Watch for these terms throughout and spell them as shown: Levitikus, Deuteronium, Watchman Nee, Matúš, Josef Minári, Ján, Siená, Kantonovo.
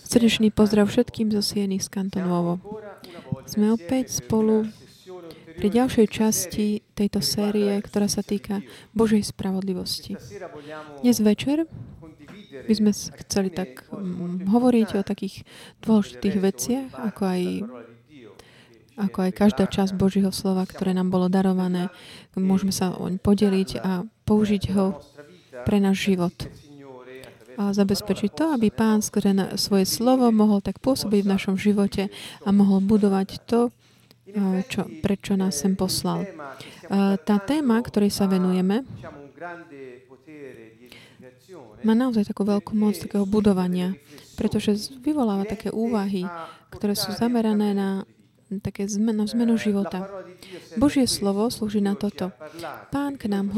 Srdečný pozdrav všetkým zo Sieny z Kantonovo. Sme opäť spolu pri ďalšej časti tejto série, ktorá sa týka Božej spravodlivosti. Dnes večer by sme chceli tak hovoriť o takých dôležitých veciach, ako aj každá časť Božieho slova, ktoré nám bolo darované. Môžeme sa oň podeliť a použiť ho pre náš život. A zabezpečiť to, aby Pán skrze svoje slovo mohol tak pôsobiť v našom živote a mohol budovať to, prečo nás sem poslal. Tá téma, ktorej sa venujeme, má naozaj takú veľkú moc takého budovania, pretože vyvoláva také úvahy, ktoré sú zamerané na zmenu života. Božie slovo slúži na toto. Pán k nám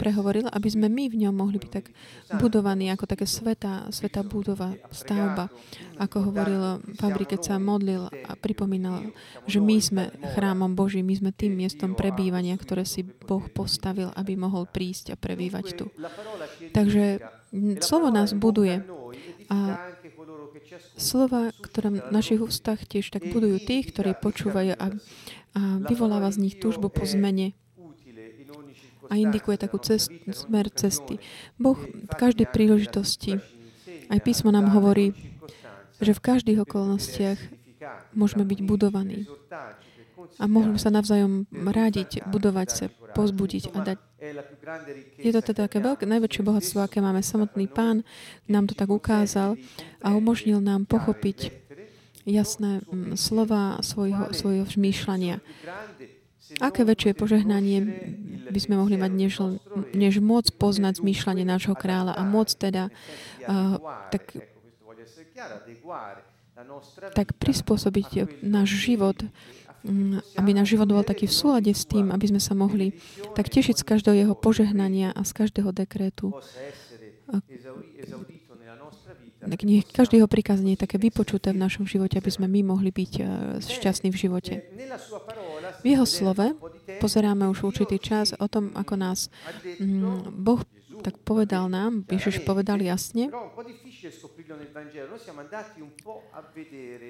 prehovoril, aby sme my v ňom mohli byť tak budovaní, ako také svätá budova, stavba. Ako hovoril Fabri, keď sa modlil a pripomínal, že my sme chrámom Božím, my sme tým miestom prebývania, ktoré si Boh postavil, aby mohol prísť a prebývať tu. Takže slovo nás buduje a slova, ktoré v našich ústach tiež tak budujú tých, ktorí počúvajú a vyvoláva z nich túžbu po zmene a indikuje takú smer cesty. Boh v každej príležitosti, aj písmo nám hovorí, že v každých okolnostiach môžeme byť budovaní a môžeme sa navzájom radiť, budovať sa, pozbudiť a dať. Je to teda také najväčšie bohatstvo, aké máme. Samotný Pán nám to tak ukázal a umožnil nám pochopiť jasné slova svojho zmýšľania. Aké väčšie požehnanie by sme mohli mať, než môcť poznať zmýšľanie nášho kráľa a môcť teda tak prispôsobiť náš život, aby náš život bol taký v súlade s tým, aby sme sa mohli tak tešiť z každého jeho požehnania a z každého dekrétu. Nech každého prikázanie je také vypočuté v našom živote, aby sme my mohli byť šťastní v živote. V jeho slove pozeráme už určitý čas o tom, ako nás Boh tak povedal nám, Ježiš povedal jasne.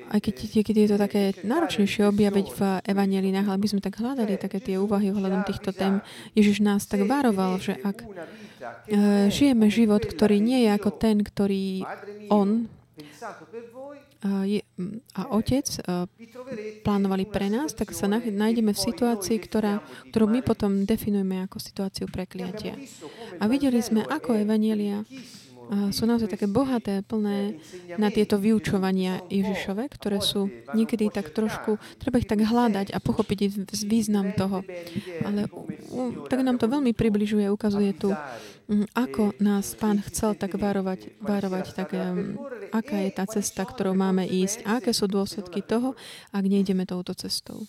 Aj keď je to také náročnejšie objaviť v evanjelinách, ale my sme tak hľadali také tie úvahy ohľadom týchto tém. Ježiš nás tak varoval, že ak žijeme život, ktorý nie je ako ten, ktorý on a otec plánovali pre nás, tak sa nájdeme v situácii, ktorú my potom definujeme ako situáciu prekliatia. A videli sme, ako evanjelia sú naozaj také bohaté, plné na tieto vyučovania Ježišove, ktoré sú niekedy tak trošku, treba ich tak hľadať a pochopiť význam toho. Ale tak nám to veľmi približuje, ukazuje tu, ako nás Pán chcel tak varovať tak, aká je tá cesta, ktorou máme ísť a aké sú dôsledky toho, ak nejdeme touto cestou.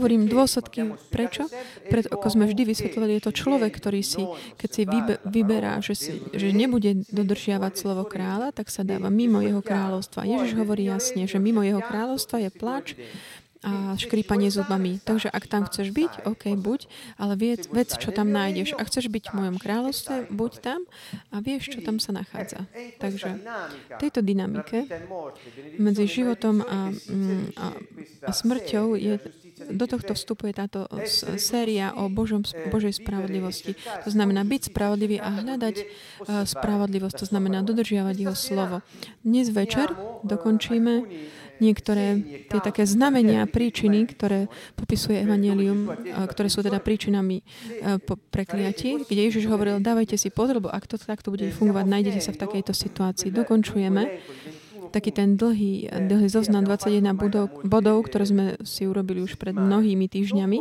Hovorím dôsledky. Prečo? Ako sme vždy vysvetľovali, je to človek, ktorý si, keď si vyberá, že nebude dodržiavať slovo kráľa, tak sa dáva mimo jeho kráľovstva. Ježiš hovorí jasne, že mimo jeho kráľovstva je pláč a škrípanie zubami. Takže ak tam chceš byť, OK, buď, ale vedz, čo tam nájdeš. Ak chceš byť v mojom kráľovstve, buď tam a vieš, čo tam sa nachádza. Takže v tejto dynamike medzi životom a smrťou do tohto vstupuje táto séria o Božej spravodlivosti. To znamená byť spravodlivý a hľadať spravodlivosť. To znamená dodržiavať jeho slovo. Dnes večer dokončíme niektoré tie také znamenia a príčiny, ktoré popisuje Evangelium, ktoré sú teda príčinami prekliatí, kde Ježiš hovoril, dávajte si pozor, lebo ak to takto bude fungovať, nájdete sa v takejto situácii. Dokončujeme taký ten dlhý zoznam 21 bodov, ktoré sme si urobili už pred mnohými týždňami.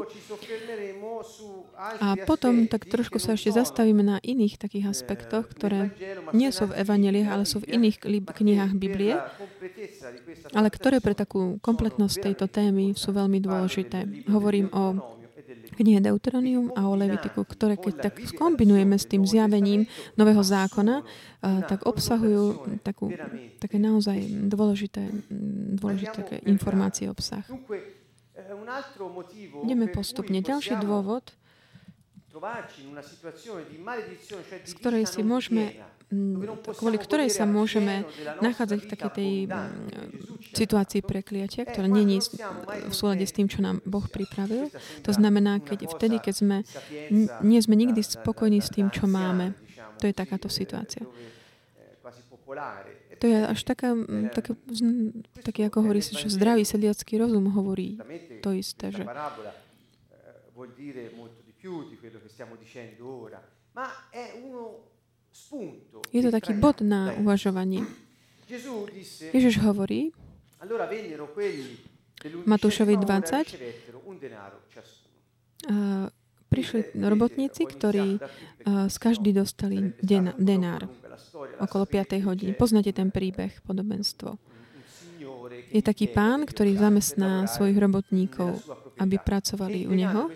A potom tak trošku sa ešte zastavíme na iných takých aspektoch, ktoré nie sú v evanjeliách, ale sú v iných knihách Biblie, ale ktoré pre takú kompletnosť tejto témy sú veľmi dôležité. Hovorím o knihe Deuteronium a o Levitiku, ktoré keď tak skombinujeme s tým zjavením Nového zákona, tak obsahujú také naozaj dôležité informácie, obsah. Ideme postupne. Ďalší dôvod, z ktorej si môžeme, kvôli ktorej sa môžeme nachádzať v takej tej situácii prekliatia, ktorá nie je v súlade s tým, čo nám Boh pripravil. To znamená, vtedy, keď sme nie sme nikdy spokojní s tým, čo máme. To je takáto situácia. To je až taký, ako hovorí, že zdravý sedliacky rozum hovorí to isté, že je to taký bod na uvažovanie. Ježiš hovorí Matúšovi 20, prišli robotníci, ktorí z každý dostali denár okolo 5. hodiny. Poznáte ten príbeh, podobenstvo. Je taký pán, ktorý zamestná svojich robotníkov, aby pracovali u neho.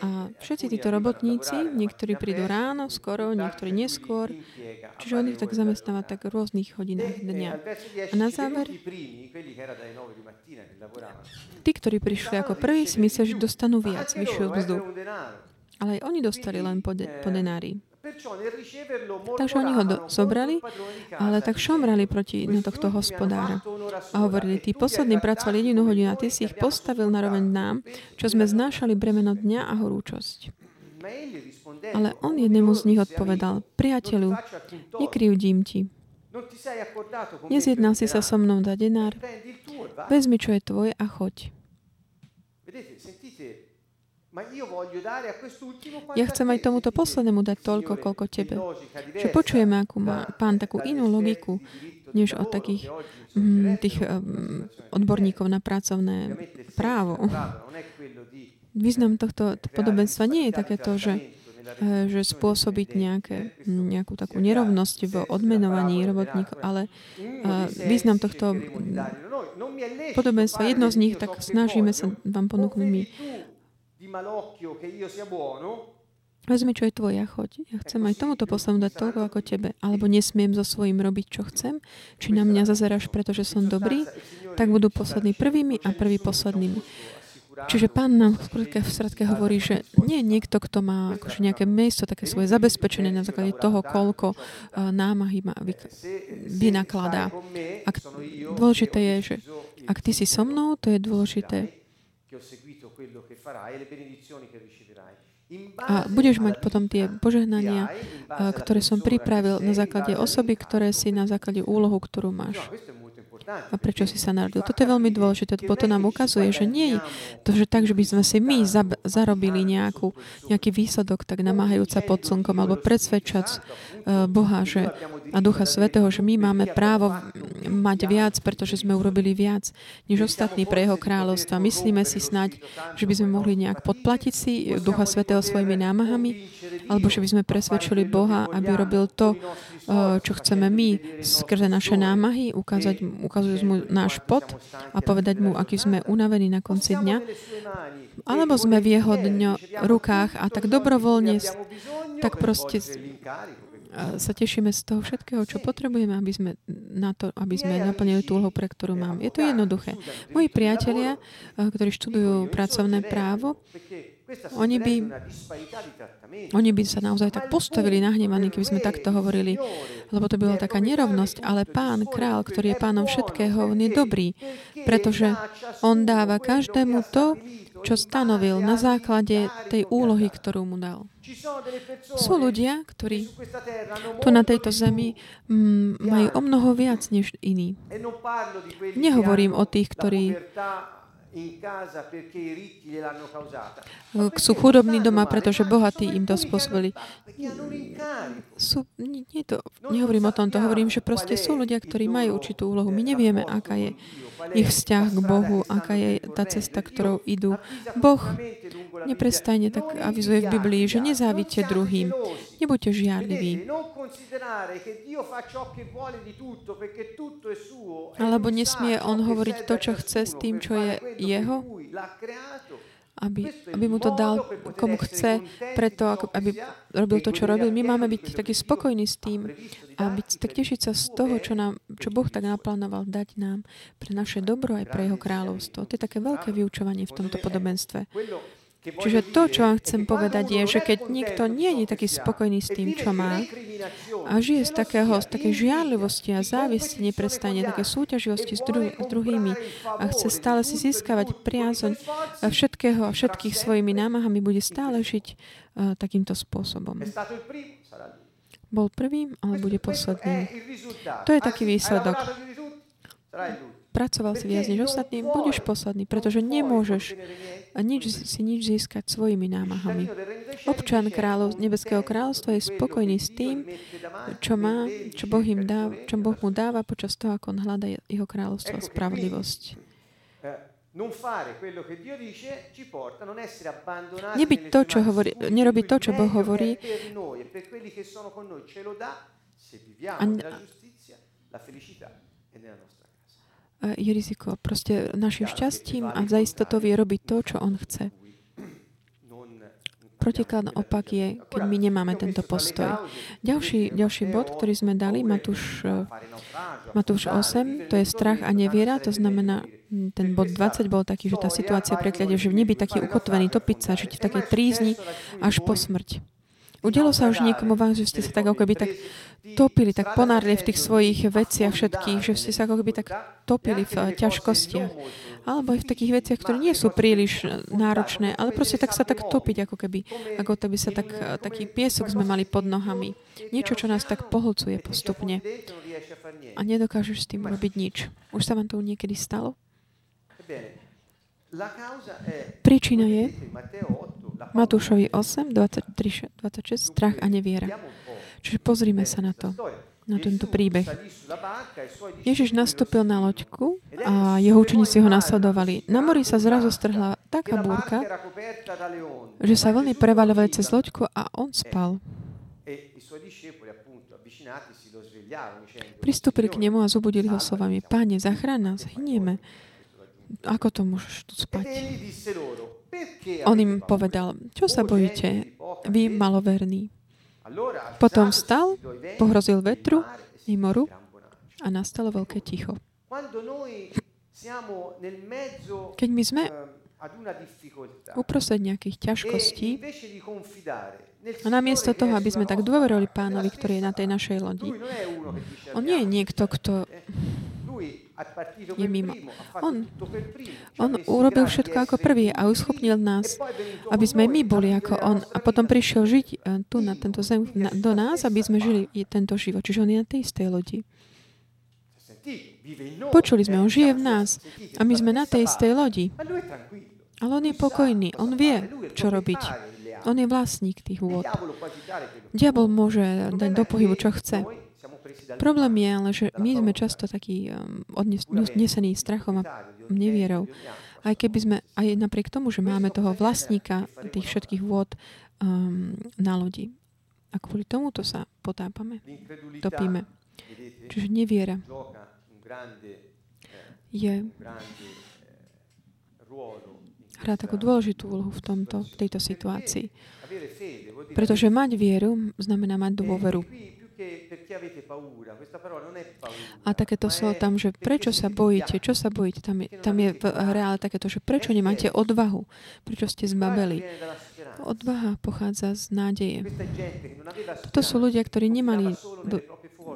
A všetci títo robotníci, niektorí prídu ráno, skoro, niektorí neskôr. Čiže on ich tak zamestnáva tak v rôznych hodinách dňa. A na záver, tí, ktorí prišli ako prví, si myslia, že dostanú viac, vyššiu mzdu. Ale aj oni dostali len po denári. Takže oni ho zobrali, ale tak šomrali proti na tohto hospodára. A hovorili, tí poslední pracovali jedinú hodinu a ty si ich postavil naroveň nám, čo sme znášali bremeno dňa a horúčosť. Ale on jednému z nich odpovedal, priateľu, nekryjudím ti. Nezjednal si sa so mnou za denár, vezmi, čo je tvoje a choď. Ja chcem aj tomuto poslednému dať toľko, koľko tebe. Čo počujeme, akú má pán takú inú logiku, než od takých odborníkov na pracovné právo. Význam tohto podobenstva nie je takéto, že spôsobiť nejakú takú nerovnosť v odmenovaní robotníkov, ale význam tohto podobenstva, jedno z nich, tak snažíme sa vám ponúknuť my. Vezmi, čo je tvoja, choď. Ja chcem aj tomuto poslednú dať toľko ako tebe. Alebo nesmiem so svojím robiť, čo chcem. Či na mňa zazeráš, pretože som dobrý, tak budú poslední prvými a prvý poslednými. Čiže Pán nám v skratke hovorí, že nie je niekto, kto má akože nejaké miesto, také svoje zabezpečené na základe toho, koľko námahy má vynakladá. Dôležité je, že ak ty si so mnou, to je dôležité. A budeš mať potom tie požehnania, ktoré som pripravil na základe osoby, ktoré si na základe úlohu, ktorú máš. A prečo si sa narodil? Toto je veľmi dôležité. Toto nám ukazuje, že nie je to, že tak, že by sme si my zarobili nejaký výsledok, tak namáhajúca pod slnkom, alebo predsvedčať Boha a Ducha Svätého, že my máme právo mať viac, pretože sme urobili viac než ostatní pre jeho kráľovstva. Myslíme si snáď, že by sme mohli nejak podplatiť si Ducha Svätého svojimi námahami, alebo že by sme presvedčili Boha, aby robil to, čo chceme my skrze naše námahy, ukazujúc mu náš pot a povedať mu, aký sme unavení na konci dňa, alebo sme v jeho rukách a tak dobrovoľne, tak proste sa tešíme z toho všetkého, čo potrebujeme, aby sme naplnili tú úlohu, pre ktorú mám. Je to jednoduché. Moji priatelia, ktorí študujú pracovné právo, oni by sa naozaj tak postavili nahnevaní, keby sme takto hovorili, lebo to bola taká nerovnosť, ale Pán, král, ktorý je Pánom všetkého, on je dobrý, pretože on dáva každému to, čo stanovil na základe tej úlohy, ktorú mu dal. Sú ľudia, ktorí tu na tejto zemi majú o mnoho viac než iní. Nehovorím o tých, ktorí sú chudobní doma, pretože bohatí im to spôsobili. Nehovorím o tomto, hovorím, že proste sú ľudia, ktorí majú určitú úlohu. My nevieme, aká je ich vzťah k Bohu, aká je tá cesta, ktorou idú. Boh neprestajne tak avizuje v Biblii, že nezávidíte druhým. Nebuďte žiarliví. Alebo nesmie on hovoriť to, čo chce s tým, čo je jeho, aby mu to dal, komu chce, preto, aby robil to, čo robil. My máme byť takí spokojní s tým a tak tešiť sa z toho, čo Boh tak naplánoval dať nám pre naše dobro aj pre jeho kráľovstvo. To je také veľké vyučovanie v tomto podobenstve. Čiže to, čo vám chcem povedať, je, že keď niekto nie je taký spokojný s tým, čo má, a žije z takej žiarlivosti a závisti, neprestane, také súťaživosti s druhými a chce stále si získavať priazeň všetkého a všetkých svojimi námahami, bude stále žiť takýmto spôsobom. Bol prvým, ale bude posledným. To je taký výsledok. Pracoval si viac než ostatní, budeš posledný, pretože nemôžeš si nič získať svojimi námahami. Občan Nebeského kráľovstva je spokojný s tým, čo má, čo Boh mu dáva počas toho, ako on hľadá jeho kráľovstvo a spravodlivosť. Nerobiť to, čo Boh hovorí, je riziko. Proste našim šťastím a za istotou je robiť to, čo on chce. Protiklad opak je, keď my nemáme tento postoj. Ďalší bod, ktorý sme dali, Matúš 8, to je strach a neviera, to znamená, ten bod 20 bol taký, že tá situácia prekliatia, že v nebi taký ukotvený, topiť sa, žiť v takej trízni až po smrť. Udialo sa už niekomu vám, že ste sa tak ako keby tak topili, tak ponárli v tých svojich veciach všetkých, že ste sa ako keby tak topili v ťažkostiach. Alebo aj v takých veciach, ktoré nie sú príliš náročné, ale proste tak sa tak topiť, ako keby sa taký piesok sme mali pod nohami. Niečo, čo nás tak pohľcuje postupne. A nedokážeš s tým robiť nič. Už sa vám to niekedy stalo? Príčina je Matúšovi 8, 23, 26, strach a neviera. Čiže pozrime sa na to, na tento príbeh. Ježiš nastúpil na loďku a jeho učeníci ho nasledovali. Na mori sa zrazu strhla taká búrka, že sa vlny prevaľovali cez loďku a on spal. Pristúpili k nemu a zobudili ho slovami: Páne, zachráň nás, hynieme. Ako to môžeš tu spať? On im povedal: Čo sa bojíte, vy maloverní? Potom vstal, pohrozil vetru i moru a nastalo veľké ticho. Keď my sme uprostred nejakých ťažkostí a namiesto toho, aby sme tak dôverovali Pánovi, ktorý je na tej našej lodi, on nie je niekto, kto je mimo. On urobil všetko ako prvý a uschopnil nás, aby sme my boli ako on. A potom prišiel žiť tu na tento zem do nás, aby sme žili tento život. Čiže on je na tej istej lodi. Počuli sme, on žije v nás a my sme na tej istej lodi. Ale on je pokojný, on vie, čo robiť. On je vlastník tých vôd. Diabol môže dať do pohybu, čo chce. Problém je ale, že my sme často takí odnesení strachom a nevierou. Aj keby sme, aj napriek tomu, že máme toho vlastníka tých všetkých vôd na lodi. A kvôli tomuto sa potápame, topíme. Čiže neviera hrá takú dôležitú úlohu v tejto situácii. Pretože mať vieru znamená mať dôveru. A takéto slovo tam, že prečo sa bojíte, čo sa bojíte, tam je v reále takéto, že prečo nemáte odvahu, prečo ste zbabeli. Odvaha pochádza z nádeje. Toto sú ľudia, ktorí nemali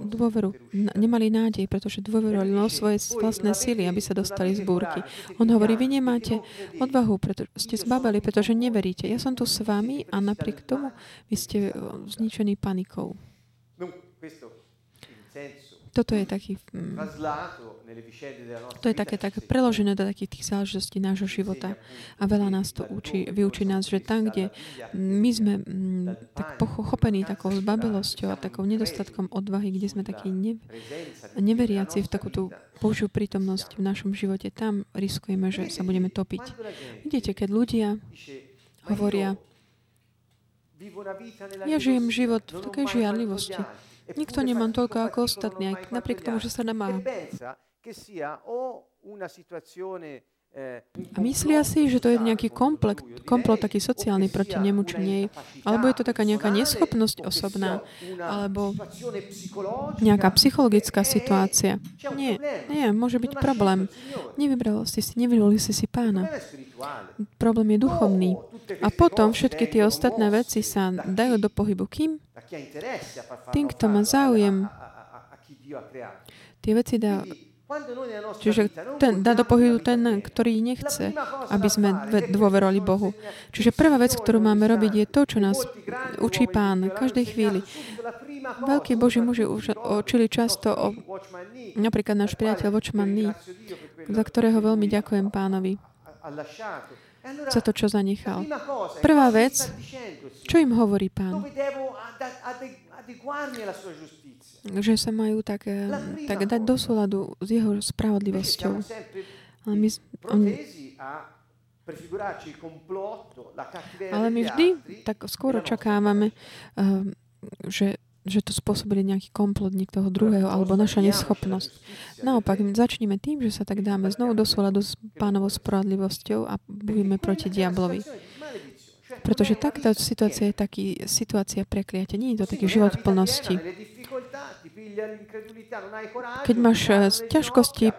dôveru, nemali nádej, pretože dôverovali svoje vlastné síly, aby sa dostali z búrky. On hovorí: vy nemáte odvahu, pretože ste zbabeli, pretože neveríte. Ja som tu s vami a napriek tomu vy ste zničení panikou. Toto je taký, to je také preložené do takých tých záležitostí nášho života. A veľa nás to vyučí nás, že tam, kde my sme tak pochopení takou zbabelosťou a takou nedostatkom odvahy, kde sme takí neveriaci v takúto Božiu prítomnosť v našom živote, tam riskujeme, že sa budeme topiť. Vidíte, keď ľudia hovoria: ja žijem život v takej žiarlivosti. Nikto nemá toľko ako ostatní, aj napriek tomu, že sa nemá. A myslia si, že to je nejaký komplot taký sociálny proti nemu či nej, alebo je to taká nejaká neschopnosť osobná, alebo nejaká psychologická situácia. Nie, môže byť problém. Nevybrali si Pána. Problém je duchovný. A potom všetky tie ostatné veci sa dajú do pohybu. Kým? Tým, kto má záujem, tie veci dá. Čiže dá do pohybu ten, ktorý nechce, aby sme dôverovali Bohu. Čiže prvá vec, ktorú máme robiť, je to, čo nás učí Pán každej chvíli. Veľkí Boží muži učili často o, napríklad náš priateľ Watchman Nee, za ktorého veľmi ďakujem Pánovi za to, čo zanechal. Prvá vec, čo im hovorí Pán? Že sa majú tak dať do súladu s jeho spravodlivosťou. Ale my vždy tak skôr očakávame, že to spôsobili nejaký komplot niekoho druhého alebo naša neschopnosť. Naopak, začneme tým, že sa tak dáme znovu do súladu s Pánovou spravodlivosťou a bojujeme proti diablovi. Pretože takto situácia je situácia prekliatia. Nie je to taký život plnosti. Keď máš ťažkosti,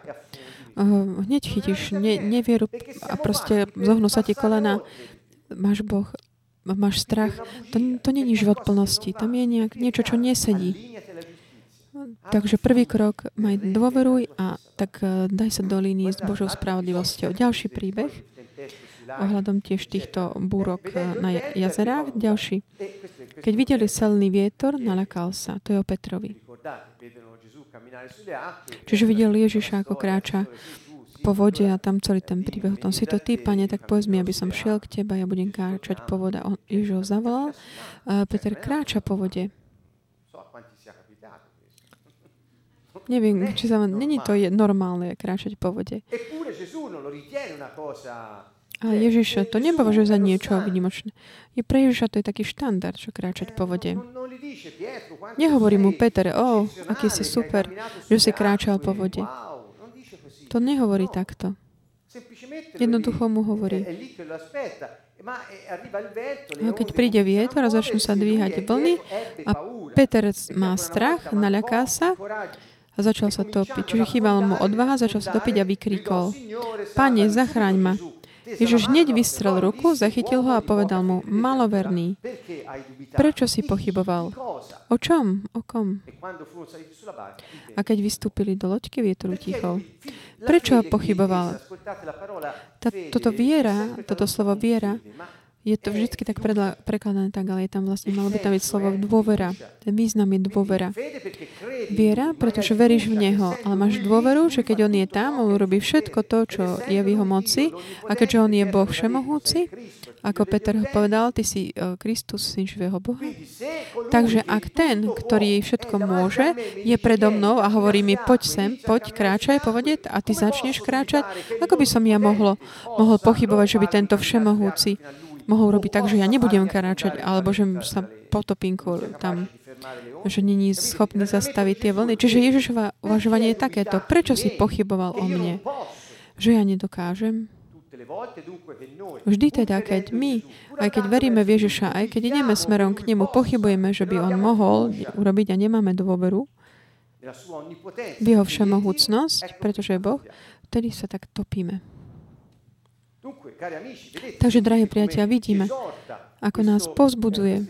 hneď chytíš nevieru a proste zohnú sa ti kolena, máš Boh, máš strach. To nie je život plnosti. Tam je niečo, čo nesedí. Takže prvý krok, maj dôveruj a tak daj sa do línii s Božou spravodlivosťou. Ďalší príbeh ohľadom tiež týchto búrok na jazerách. Ďalší. Keď videli silný vietor, nalakal sa. To je o Petrovi. Čiže videl Ježiša, ako kráča po vode a tam celý ten príbeh. Tom si to ty, Pane, tak povedz mi, aby som šiel k teba, ja budem kráčať po vode. On Ježiš ho zavolal. Peter kráča po vode. Neviem, či sa vám... Není to normálne kráčať po vode. Ale Ježiša to nepovažuje za niečo výnimočné. Pre Ježiša to je taký štandard, čo kráčať po vode. Nehovorí mu Peter, aký si super, že si kráčal po vode. To nehovorí takto. Jednoducho mu hovorí. A keď príde vietor a začnú sa dvíhať vlny a Peter má strach, naľaká sa, a začal sa topiť. Čiže chýbala mu odvaha, začal sa topiť a vykríkol: Pane, zachráň ma. Ježiš hneď vystrel ruku, zachytil ho a povedal mu: Maloverný, prečo si pochyboval? O čom? O kom? A keď vystúpili do loďky, vietor utichol. Prečo pochyboval? Toto viera, toto slovo viera, je to vždycky tak prekladané tak, ale je tam vlastne, malo by tam byť slovo dôvera. Ten význam je dôvera. Viera, pretože veríš v Neho, ale máš dôveru, že keď On je tam, On robí všetko to, čo je v Jeho moci a keďže On je Boh všemohúci, ako Peter ho povedal, ty si Kristus, syn živého Boha. Takže ak ten, ktorý všetko môže, je predo mnou a hovorí mi, poď sem, poď, kráčaj po vode a ty začneš kráčať, ako by som ja mohol pochybovať, že by tento všemohúci mohol robiť tak, že ja nebudem kráčať, alebo že sa potopínku tam, že není schopný zastaviť tie vlny. Čiže Ježišova uvažovanie je takéto. Prečo si pochyboval o mne? Že ja nedokážem? Vždy teda, keď my, aj keď veríme v Ježiša, aj keď ideme smerom k nemu, pochybujeme, že by on mohol urobiť a nemáme dôveru v jeho všemohúcnosť, pretože je Boh, vtedy sa tak topíme. Takže, drahí priatelia, vidíme, ako nás povzbudzuje.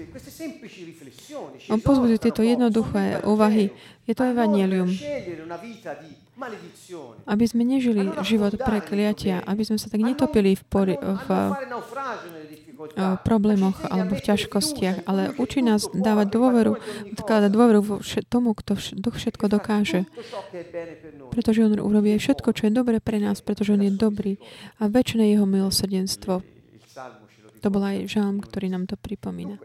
On povzbudzuje tieto jednoduché úvahy. Je to evanjelium. Aby sme nežili život prekliatia, aby sme sa tak netopili v problémoch alebo v ťažkostiach, ale učí nás dávať dôveru, vkladať dôveru tomu, kto všetko dokáže. Pretože on urobí všetko, čo je dobre pre nás, pretože on je dobrý a večné jeho milosrdenstvo. To bol aj žalm, ktorý nám to pripomína.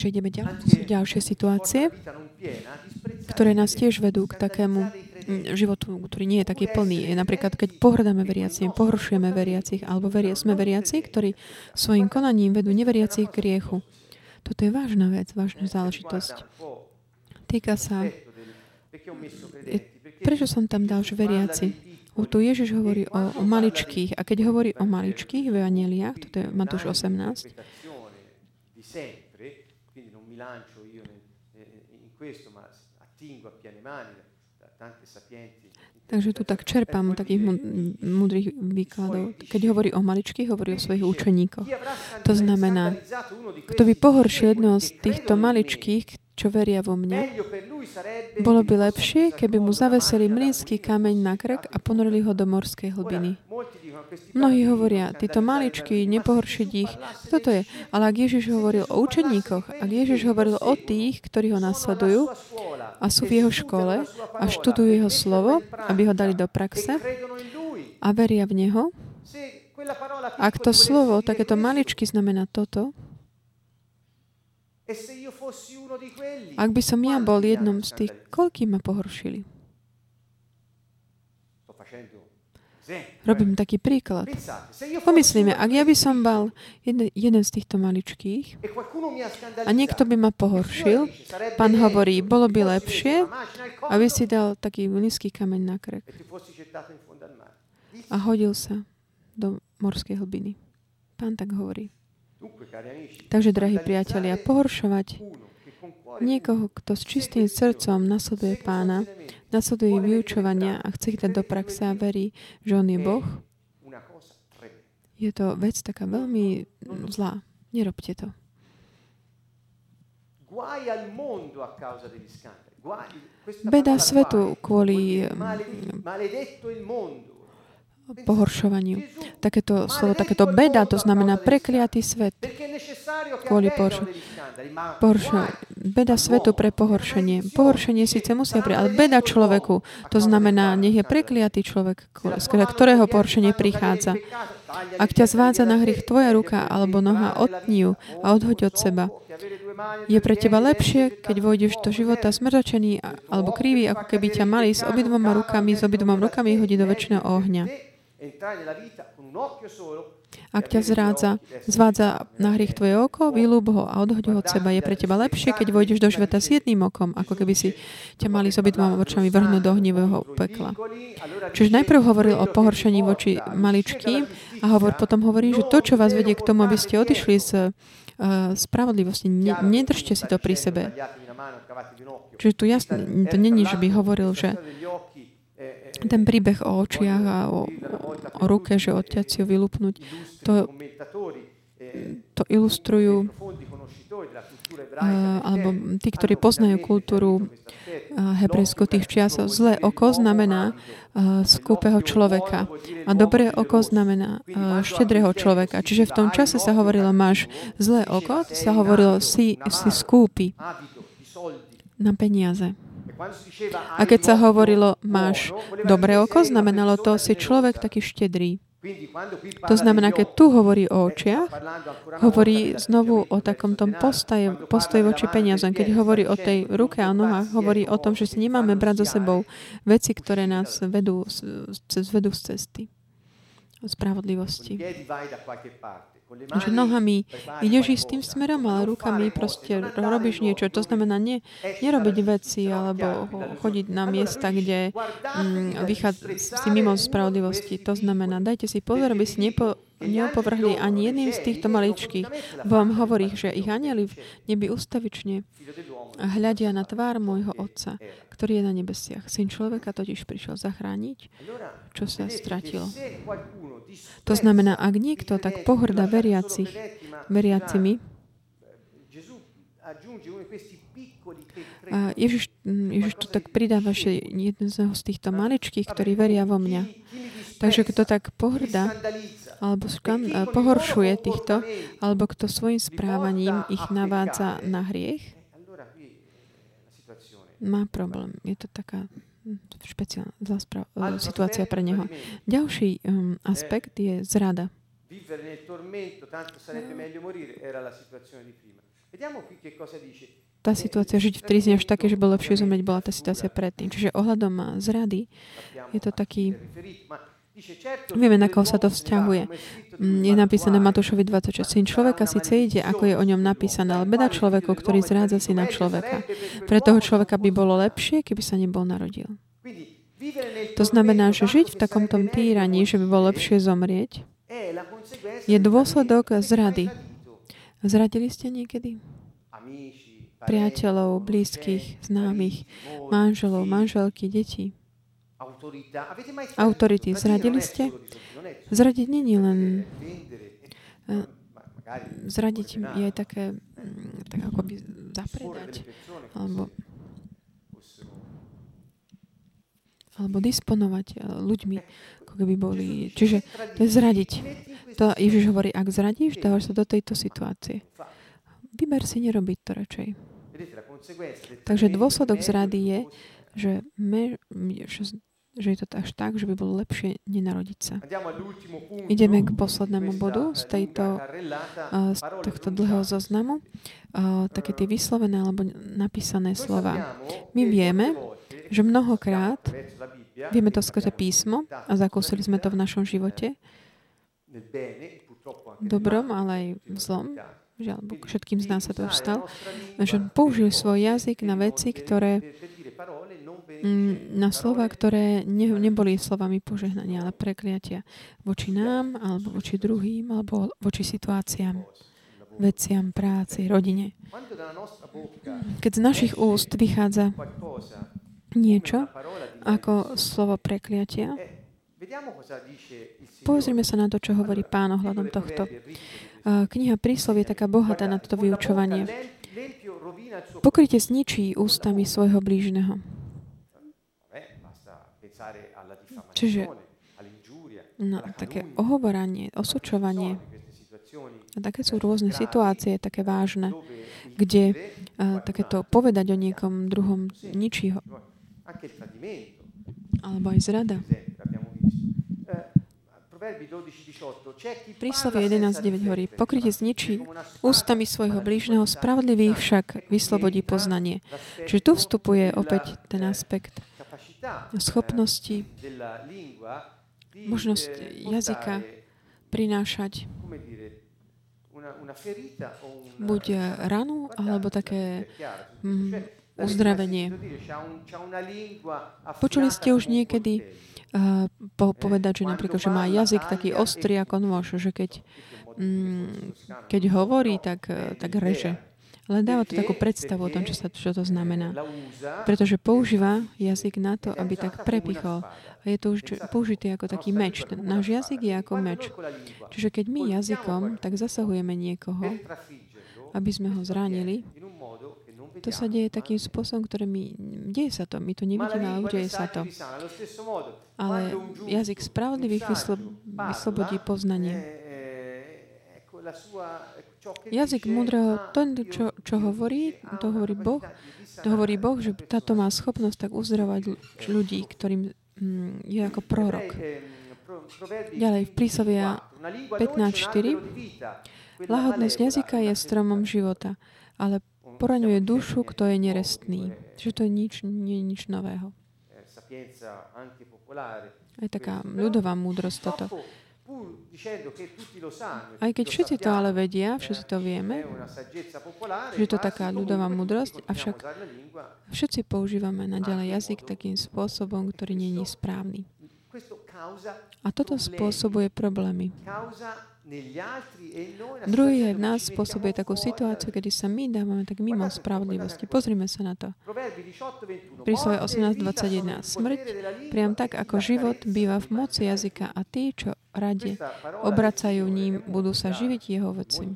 Čiže ideme ďalšie situácie, ktoré nás tiež vedú k takému životu, ktorý nie je taký plný. Napríklad, keď pohrdáme veriacimi, pohoršujeme veriacich, alebo sme veriaci, ktorí svojim konaním vedú neveriacich k hriechu. Toto je vážna vec, vážna záležitosť. Týka sa... Prečo som tam dal, že veriaci... Tu Ježiš hovorí o maličkých. A keď hovorí o maličkých v evanjeliách, toto je Matúš 18, Takže tu tak čerpám takých múdrych výkladov. Keď hovorí o maličkých, hovorí o svojich učeníkoch. To znamená, kto by pohoršil jedného z týchto maličkých, čo veria vo mne, bolo by lepšie, keby mu zaveseli mlynský kameň na krk a ponorili ho do morskej hlbiny. Mnohí hovoria, títo maličkí, nepohoršiť ich. Kto to je? Ale ak Ježiš hovoril o učeníkoch, ak Ježiš hovoril o tých, ktorí ho nasledujú a sú v jeho škole a študujú jeho slovo, aby ho dali do praxe a veria v neho, ak to slovo, takéto maličky znamená toto, ak by som ja bol jednom z tých, koľkí ma pohoršili? Robím taký príklad. Pomyslíme, ak ja by som bol jeden z týchto maličkých a niekto by ma pohoršil, Pán hovorí, bolo by lepšie, aby si dal taký nízky kameň na krk a hodil sa do morskej hlbiny. Pán tak hovorí. Takže, drahí priatelia, pohoršovať niekoho, kto s čistým srdcom nasleduje Pána, nasleduje vyučovania a chce ich dať do praxe a verí, že On je Boh, je to vec taká veľmi zlá. Nerobte to. Beda svetu kvôli pohoršovaniu. Takéto slovo, takéto beda, to znamená prekliatý svet. Kvôli pohoršovaniu. Beda svetu pre pohoršenie. Pohoršenie síce musia prijať, ale beda človeku, to znamená, nech je prekliatý človek, z ktorého pohoršenie prichádza. Ak ťa zvádza na hrych tvoja ruka alebo noha, odtni ju a odhoď od seba. Je pre teba lepšie, keď vojdeš do života smrzačený alebo krivý, ako keby ťa mali s obidvoma rukami hodí do večného ohňa. Ak ťa zvádza na hrych tvoje oko, vyľúb ho a odhoď ho od seba. Je pre teba lepšie, keď vojdeš do života s jedným okom, ako keby si ťa mali s obidvoma očami vrhnúť do ohnivého pekla. Čiže najprv hovoril o pohoršení voči maličkým a potom hovorí, že to, čo vás vedie k tomu, aby ste odišli z spravodlivosti, nedržte si to pri sebe. Čiže tu jasne, to není, že by hovoril, že ten príbeh o očiach a o ruke, že odtiaľ si ju vylúpnuť, to ilustrujú alebo tí, ktorí poznajú kultúru hebrejskú tých čias. Zlé oko znamená skúpeho človeka a dobré oko znamená štedrého človeka. Čiže v tom čase sa hovorilo, máš zlé oko, sa hovorilo, si skúpi na peniaze. A keď sa hovorilo, máš dobré oko, znamenalo to, si človek taký štedrý. To znamená, keď tu hovorí o očiach, hovorí znovu o takomto postoji voči peniazom. Keď hovorí o tej ruke a nohách, hovorí o tom, že si nemáme brať so sebou veci, ktoré nás vedú z cesty, od spravodlivosti. Že nohami ideš istým smerom, ale rukami proste robíš niečo. To znamená nerobiť veci alebo chodiť na miesta, kde si mimo spravodlivosti. To znamená, dajte si pozor, aby si neopovrhli ani jedným z týchto maličkých. Bo vám hovorí, že ich anjeli v nebi ustavične hľadia na tvár môjho Otca, ktorý je na nebesiach. Syn človeka totiž prišiel zachrániť, čo sa stratilo. To znamená, ak niekto tak pohŕda veriacimi, a Ježiš to tak pridáva, že jedného z týchto maličkých, ktorí veria vo mňa. Takže kto tak pohŕda, alebo pohoršuje týchto, alebo kto svojim správaním ich navádza na hriech, má problém. Je to taká špeciálna situácia pre neho. Ďalší aspekt je zrada. Tá situácia žiť v trízne až také, že bolo lepšie zomrieť, bola tá situácia predtým. Čiže ohľadom zrady je to taký. Vieme, na koho sa to vzťahuje. Je napísané Matúšovi 26. Syn človeka síce ide, ako je o ňom napísané, ale beda človeku, ktorý zrádza syna človeka. Pre toho človeka by bolo lepšie, keby sa nebol narodil. To znamená, že žiť v takomto týraní, že by bolo lepšie zomrieť, je dôsledok zrady. Zradili ste niekedy? priateľov, blízkych, známych, manželov, manželky, deti. Autority. Zradili ste? Zradiť nie je len... Zradiť je také, tak ako by zapredať, alebo disponovať ľuďmi, ako keby boli... Čiže to je zradiť. To Ježiš hovorí, ak zradíš, dávaš sa do tejto situácie. Vyber si nerobiť to radšej. Takže dôsledok zrady je, že je to až tak, že by bolo lepšie nenarodiť sa. Ideme k poslednému bodu z tohto dlhého zoznamu. Také tie vyslovené alebo napísané slova. My vieme, že mnohokrát vieme to skrze písmo a zakúsili sme to v našom živote. Dobrom, ale aj zlom. Žiaľ, všetkým z nás sa to už stalo. Že použil svoj jazyk na veci, na slova, ktoré neboli slovami požehnania, ale prekliatia voči nám, alebo voči druhým, alebo voči situáciám, veciam, práci, rodine. Keď z našich úst vychádza niečo ako slovo prekliatia, pozrime sa na to, čo hovorí Pán ohľadom tohto. Kniha Príslov je taká bohatá na toto vyučovanie. Pokrytie zničí ústami svojho blížneho. Čiže také ohovoranie, osučovanie. A také sú rôzne situácie, také vážne, kde takéto povedať o niekom druhom ničího. Alebo aj zrada. Príslovie 11.9 hovorí, pokrytie zničí ústami svojho blížneho, spravodlivý však vyslobodí poznanie. Čiže tu vstupuje opäť ten aspekt schopnosti, možnosť jazyka prinášať buď ranu, alebo také uzdravenie. Počuli ste už niekedy povedať, že napríklad, že má jazyk taký ostrý ako nôž, že keď hovorí, tak reže. Ale dáva to takú predstavu o tom, čo to znamená. Pretože používa jazyk na to, aby tak prepichol. A je to už použitý ako taký meč. Náš jazyk je ako meč. Čiže keď my jazykom, tak zasahujeme niekoho, aby sme ho zranili. To sa deje takým spôsobom, deje sa to. My to nevidíme, ale udeje sa to. Ale jazyk spravodlivých vyslobodí poznanie. Jazyk múdreho, to, čo hovorí, to hovorí Boh, že táto má schopnosť tak uzdravovať ľudí, ktorým je ako prorok. Ďalej v Príslovia 15.4. Lahodnosť jazyka je stromom života, ale poraňuje dušu, kto je nerestný. Čiže to nie je nič nového. Je taká ľudová múdrosť toto. Aj keď všetci to ale vedia, všetci to vieme, že je to taká ľudová múdrosť, avšak všetci používame naďalej jazyk takým spôsobom, ktorý nie je správny. A toto spôsobuje problémy. Druhý aj v nás spôsobuje takú situáciu, kedy sa my dávame tak mimo spravodlivosti. Pozrime sa na to. Príslovie 18.21. Smrť, priam tak ako život, býva v moci jazyka a tí, čo rade obracajú ním, budú sa živiť jeho ovocím.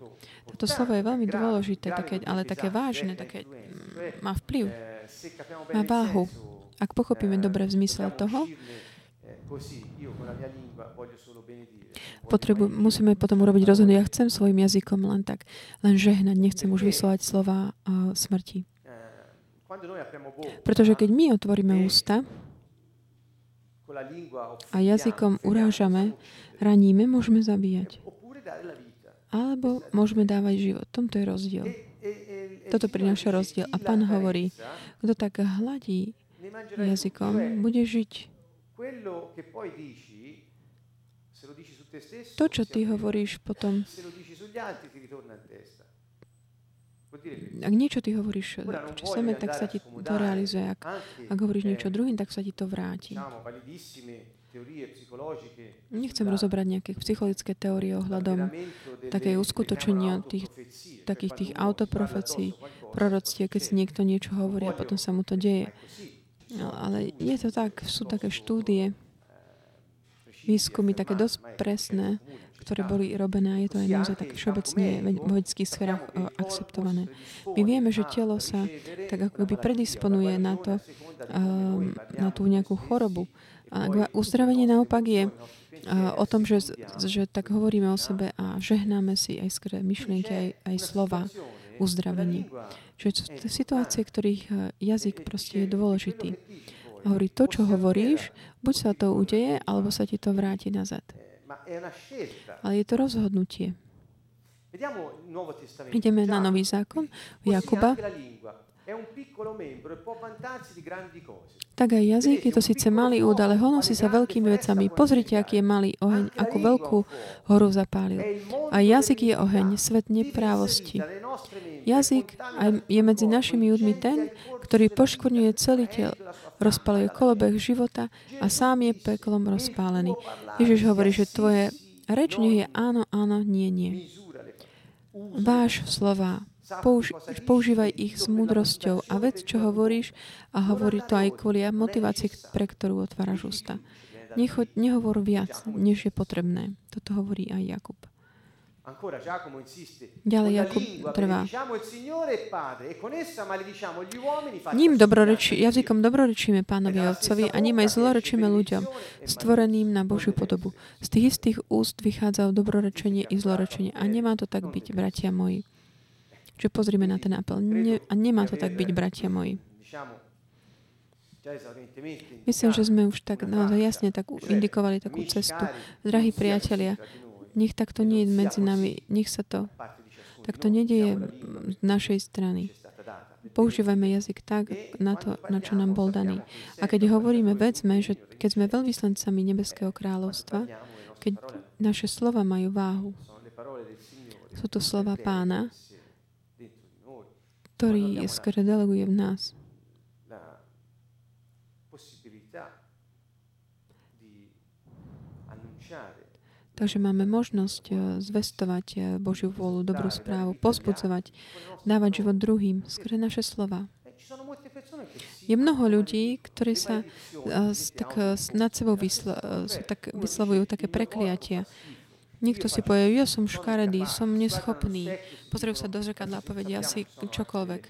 Toto slovo je veľmi dôležité, ale také vážne, také má vplyv, má váhu. Ak pochopíme dobre v zmysle toho, musíme potom urobiť rozhodnutie. Ja chcem svojim jazykom len žehnať, nechcem už vyslovať slova smrti. Pretože keď my otvoríme ústa a jazykom urážame, raníme, môžeme zabíjať. Alebo môžeme dávať život. Tomto je rozdiel. Toto prináša rozdiel. A Pán hovorí, kto tak hladí jazykom, bude žiť. To, čo ty hovoríš potom, ak niečo ty hovoríš voči sebe, tak sa ti to realizuje. Ak hovoríš niečo druhým, tak sa ti to vráti. Nechcem rozobrať nejaké psychologické teórie ohľadom takej uskutočenia takých autoprofecií, proroctie, keď si niekto niečo hovorí a potom sa mu to deje. No, ale je to tak, sú také štúdie, výskumy také dosť presné, ktoré boli robené a je to aj naozaj také všeobecne v vedeckých sférach akceptované. My vieme, že telo sa tak akoby predisponuje na to, na tú nejakú chorobu. A uzdravenie naopak je o tom, že tak hovoríme o sebe a žehnáme si aj skrze myšlienky, aj slova uzdravenie. Čiže situácie, ktorých jazyk proste je dôležitý. A hovorí, to, čo hovoríš, buď sa to udeje, alebo sa ti to vráti nazad. Ale je to rozhodnutie. Ideme na Nový zákon Jakuba. Tak aj jazyk je to síce malý úd, ale honosí sa veľkými vecami. Pozrite, aký je malý oheň, akú veľkú horu zapálil. A jazyk je oheň, svet neprávosti. Jazyk je medzi našimi ľuďmi ten, ktorý poškvrňuje celý tel, rozpaluje kolobeh života a sám je peklom rozpálený. Ježiš hovorí, že tvoje reč nie je áno, áno, nie, nie. Váš slova. Používaj ich s múdrosťou a vec, čo hovoríš, a hovorí to aj kvôli motivácii, pre ktorú otváraš ústa. Nehovor viac, než je potrebné. Toto hovorí aj Jakub. Ďalej Jakub trvá. Ním jazykom dobrorečíme Pánovi Otcovi a ním aj zlorečíme ľuďom, stvoreným na Božiu podobu. Z tých istých úst vychádza dobrorečenie i zlorečenie. A nemá to tak byť, bratia moji. Čiže pozrime na ten apel. A nemá to tak byť, bratia moji. Myslím, že sme už tak naozaj jasne tak indikovali takú cestu. Drahí priatelia, nech takto nie je medzi nami. Nech sa to takto nedieje z našej strany. Používajme jazyk tak na to, na čo nám bol daný. A keď hovoríme, vedzme, že keď sme veľvyslancami Nebeského kráľovstva, keď naše slova majú váhu, sú to slova Pána, ktorý skoro deleguje v nás. Takže máme možnosť zvestovať Božiu vôľu, dobrú správu, pozbudzovať, dávať život druhým skoro naše slova. Je mnoho ľudí, ktorí sa tak nad sebou vyslovujú také prekliatia. Niekto si povie, ja som škaredý, som neschopný. Pozrieť sa do zrkadla a povedia si čokoľvek.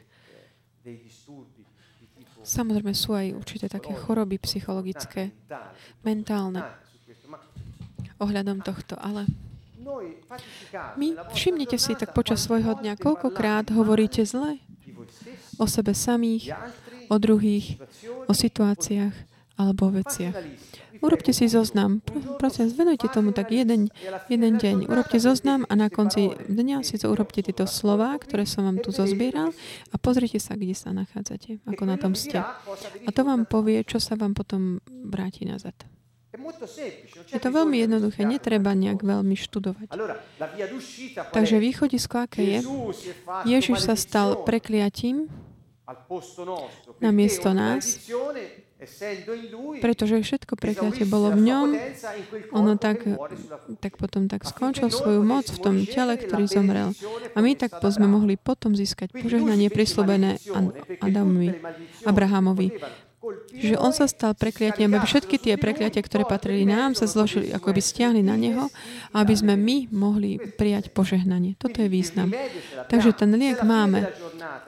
Samozrejme sú aj určité také choroby psychologické, mentálne ohľadom tohto, ale všimnite si tak počas svojho dňa, koľkokrát hovoríte zle o sebe samých, o druhých, o situáciách alebo o veciach. Urobte si zoznam. Prosím, zvenujte tomu tak jeden deň. Urobte zoznam a na konci dňa si to urobte tieto slová, ktoré som vám tu zozbieral a pozrite sa, kde sa nachádzate, ako na tom ste. A to vám povie, čo sa vám potom vráti nazad. Je to veľmi jednoduché, netreba nejak veľmi študovať. Takže východisko aké je? Ježiš sa stal prekliatím namiesto nás, pretože všetko prekliatie bolo v ňom, ono tak potom tak skončil svoju moc v tom tele, ktorý zomrel. A my tak sme mohli potom získať požehnanie prisľúbené Adamovi, Abrahamovi. Že on sa stal prekliatím, aby všetky tie prekliatia, ktoré patrili nám, sa zložili, ako by stiahli na neho, aby sme my mohli prijať požehnanie. Toto je význam. Takže ten liek máme.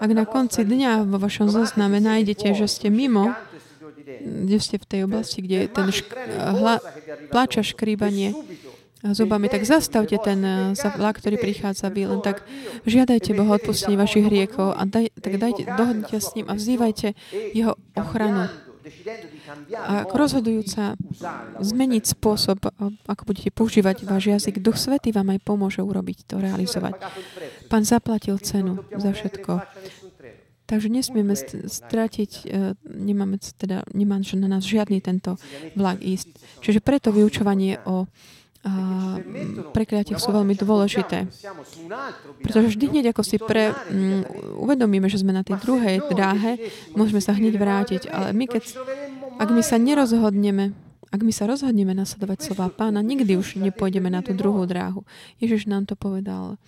Ak na konci dňa vo vašom zozname nájdete, že ste mimo, kde ste v tej oblasti, kde ten plač a škríbanie zubami, tak zastavte ten vlak, ktorý prichádza. Vy len tak žiadajte Boha odpustenie vašich hriechov a dohodnite s ním a vzývajte jeho ochranu. A rozhodujúca zmeniť spôsob, ako budete používať váš jazyk, Duch Svätý vám aj pomôže urobiť to, realizovať. Pán zaplatil cenu za všetko. Takže nesmieme stratiť, nemá na nás žiadny tento vlak ísť. Čiže preto vyučovanie o prekliatiach sú veľmi dôležité. Pretože vždy hneď, ako si uvedomíme, že sme na tej druhej dráhe, môžeme sa hneď vrátiť. Ale my, ak my sa nerozhodneme, Ak my sa rozhodneme nasledovať slova Pána, nikdy už nepôjdeme na tú druhú dráhu. Ježiš nám to povedal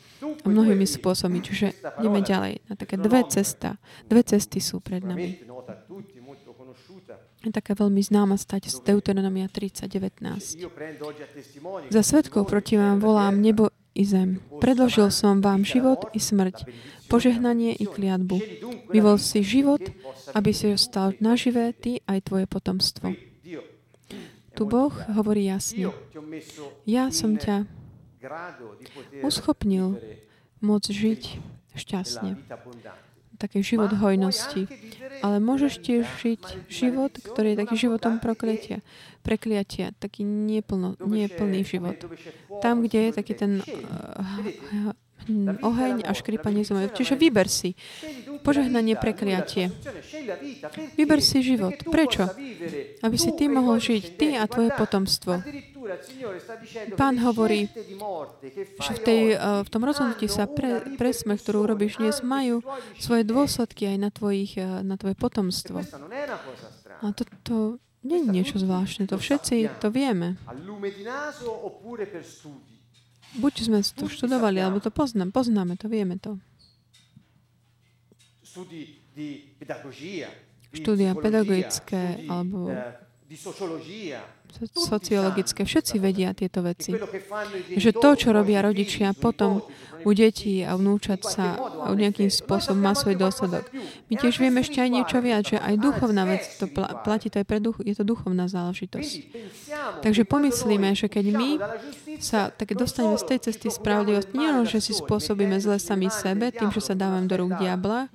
mnohými spôsobmi, čiže ideme ďalej. Na také dve cesty sú pred nami. Je taká veľmi známa stať z Deuteronomia 30:19. Za svedkov proti vám volám nebo i zem. Predložil som vám život i smrť, požehnanie i kliatbu. Vyvol si život, aby si ostal naživé ty aj tvoje potomstvo. Tu Boh hovorí jasne. Ja som ťa uschopnil môcť žiť šťastne. Taký život hojnosti. Ale môžeš tiež žiť život, ktorý je taký životom prekliatia, taký neplný život. Tam, kde je taký ten oheň a škripanie zmluvy. Čiže vyber si požehnanie prekliatie. Vyber si život. Prečo? Aby si ty mohol žiť, ty a tvoje potomstvo. Pán hovorí, že v tom rozhodnutí sa presmech, ktorú robíš dnes, majú svoje dôsledky aj na tvoje potomstvo. A toto nie je niečo zvláštne. To všetci to vieme. Buď sme to študovali, alebo to poznáme, to vieme to. Štúdia pedagogické, alebo sociologické, všetci vedia tieto veci. Že to, čo robia rodičia potom u detí a vnúčat sa a nejakým spôsobom má svoj dôsledok. My tiež vieme ešte aj niečo viac, že aj duchovná vec to platí, to aj pre duch, je to duchovná záležitosť. Takže pomyslíme, že keď my sa tak dostaneme z tej cesty spravodlivosti, nielen, že si spôsobíme zle sami sebe, tým, že sa dávame do rúk diabla,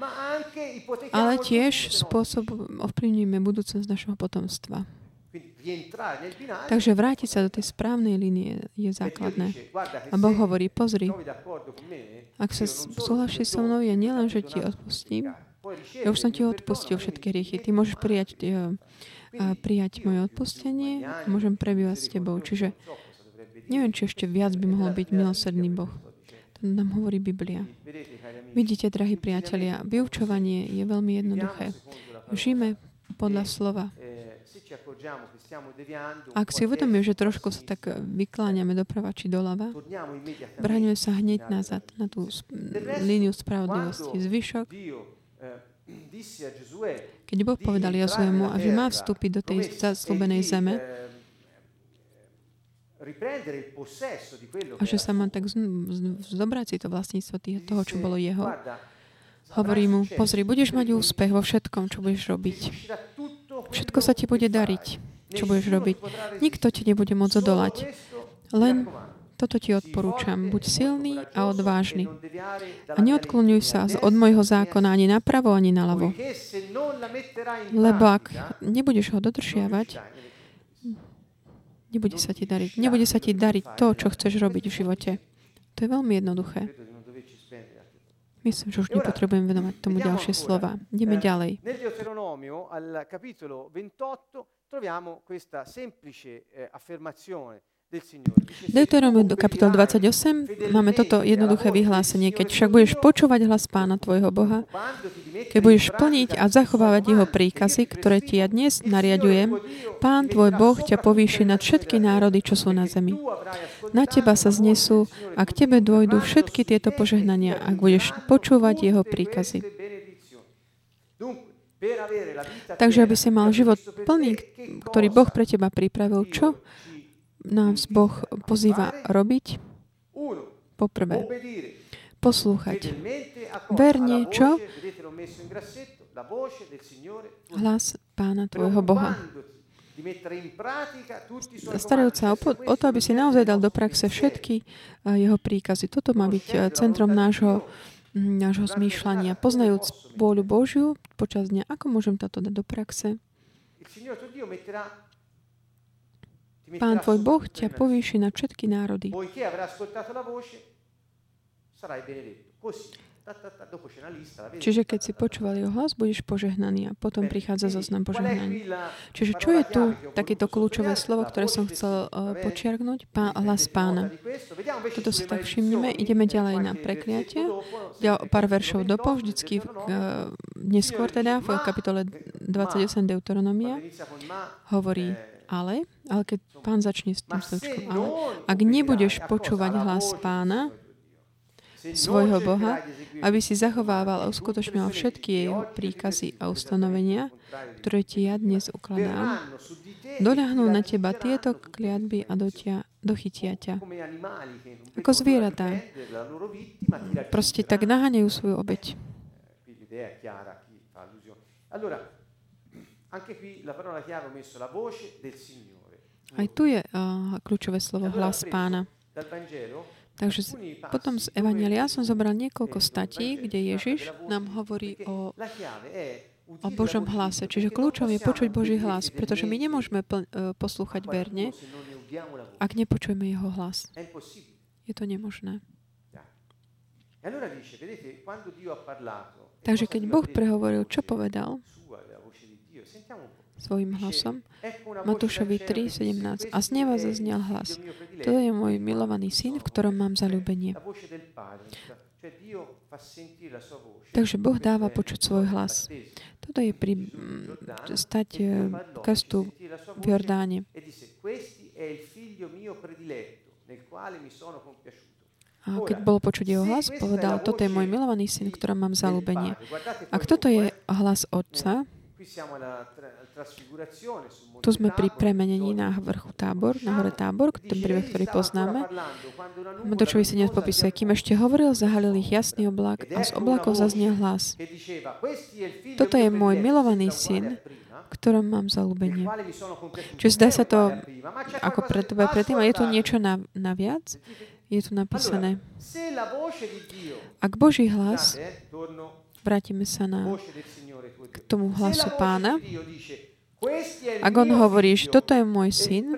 ale tiež spôsobom ovplyvníme budúcnosť našho potomstva. Takže vrátiť sa do tej správnej línie je základné. A Boh hovorí, pozri, ak sa súhlasíš so mnou, ja nielen, že ti odpustím, ja už som ti odpustil všetky hriechy. Ty môžeš prijať moje odpustenie, môžem prebývať s tebou. Čiže neviem, či ešte viac by mohol byť milosrdný Boh. To nám hovorí Biblia. Vidíte, drahí priatelia, vyučovanie je veľmi jednoduché. Žijme podľa slova. Ak si uvedomíme, že trošku sa tak vykláňame doprava či doľava, vráťme sa hneď nazad na tú líniu spravodlivosti. Zvyšok, keď Boh povedal Jozuemu, že má vstúpiť do tej zasľúbenej zeme a že sa má tak zobrať si to vlastníctvo toho, čo bolo jeho, hovorí mu, pozri, budeš mať úspech vo všetkom, čo budeš robiť. Všetko sa ti bude dariť, čo budeš robiť. Nikto ti nebude môcť odolať. Len toto ti odporúčam. Buď silný a odvážny. A neodkloňuj sa od môjho zákona ani napravo, ani naľavo. Lebo ak nebudeš ho dodržiavať, nebude sa ti dariť. Nebude sa ti dariť to, čo chceš robiť v živote. To je veľmi jednoduché. Myslím, že už nepotrebujem venovať tomu ďalšie slova. Ideme ďalej. Nel Deuteronomio al capitolo 28 troviamo questa semplice affermazione del Signore. Deuteronomio kapitol 28 máme toto jednoduché vyhlásenie: keď však budeš počúvať hlas Pána tvojho Boha, keď budeš plniť a zachovávať jeho príkazy, ktoré ti ja dnes nariadujem, Pán tvoj Boh ťa povýši nad všetky národy, čo sú na zemi. Na teba sa znesú a k tebe dôjdu všetky tieto požehnania, ak budeš počúvať jeho príkazy. Takže, aby si mal život plný, ktorý Boh pre teba pripravil, čo nás Boh pozýva robiť? Poprvé, poslúchať. Verne, čo? Hlas Pána tvojho Boha. Starajúc sa o to, aby si naozaj dal do praxe všetky jeho príkazy. Toto má byť centrom nášho zmýšľania. Poznajúc vôľu Božiu počas dňa, ako môžem toto dať do praxe? Pán tvoj Boh ťa povýši na všetky národy. Čiže keď si počúval jeho hlas, budeš požehnaný a potom prichádza zoznam požehnaní. Čiže čo je tu takéto kľúčové slovo, ktoré som chcel počiarknúť? Hlas Pána. Toto si tak všimneme. Ideme ďalej na prekliatie. Pár veršov dopo, vždycky neskôr teda v kapitole 28 Deuteronomia hovorí, a Ale keď Pán začne s tým slovičkom ale, ak nebudeš počúvať hlas Pána, svojho Boha, aby si zachovával a uskutočňoval všetky jeho príkazy a ustanovenia, ktoré ti ja dnes ukladám, doľahnú na teba tieto kliatby a dochytia ťa. Ako zvieratá. Proste tak naháňajú svoju obeť. Aj tu je kľúčové slovo hlas Pána. Takže potom z Evangelia som zobral niekoľko statí, kde Ježiš nám hovorí o Božom hlase. Čiže kľúčom je počuť Boží hlas, pretože my nemôžeme poslúchať verne, ak nepočujeme jeho hlas. Je to nemožné. Takže keď Boh prehovoril, čo povedal svojím hlasom, Matúšovi 3:17, a z neba zaznel hlas. Toto je môj milovaný syn, v ktorom mám zaľúbenie. Takže Boh dáva počuť svoj hlas. Toto je pri stať krstu v Jordáne. A keď bolo počuť jeho hlas, povedal, toto je môj milovaný syn, v ktorom mám zaľúbenie. A kto to je hlas Otca? Tu sme pri premenení na vrchu Tábor, na hore Tábor, ten príbeh, ktorý poznáme. Matúšovi 17 popisuje, kým ešte hovoril, zahalil ich jasný oblak a z oblakov zaznel hlas. Toto je môj milovaný syn, ktorom mám zaľúbenie. Čiže zdá sa to ako predtým, a je tu niečo naviac? Je tu napísané. Ak Boží hlas, vrátime sa k tomu hlasu Pána. Ak on hovorí, že toto je môj syn,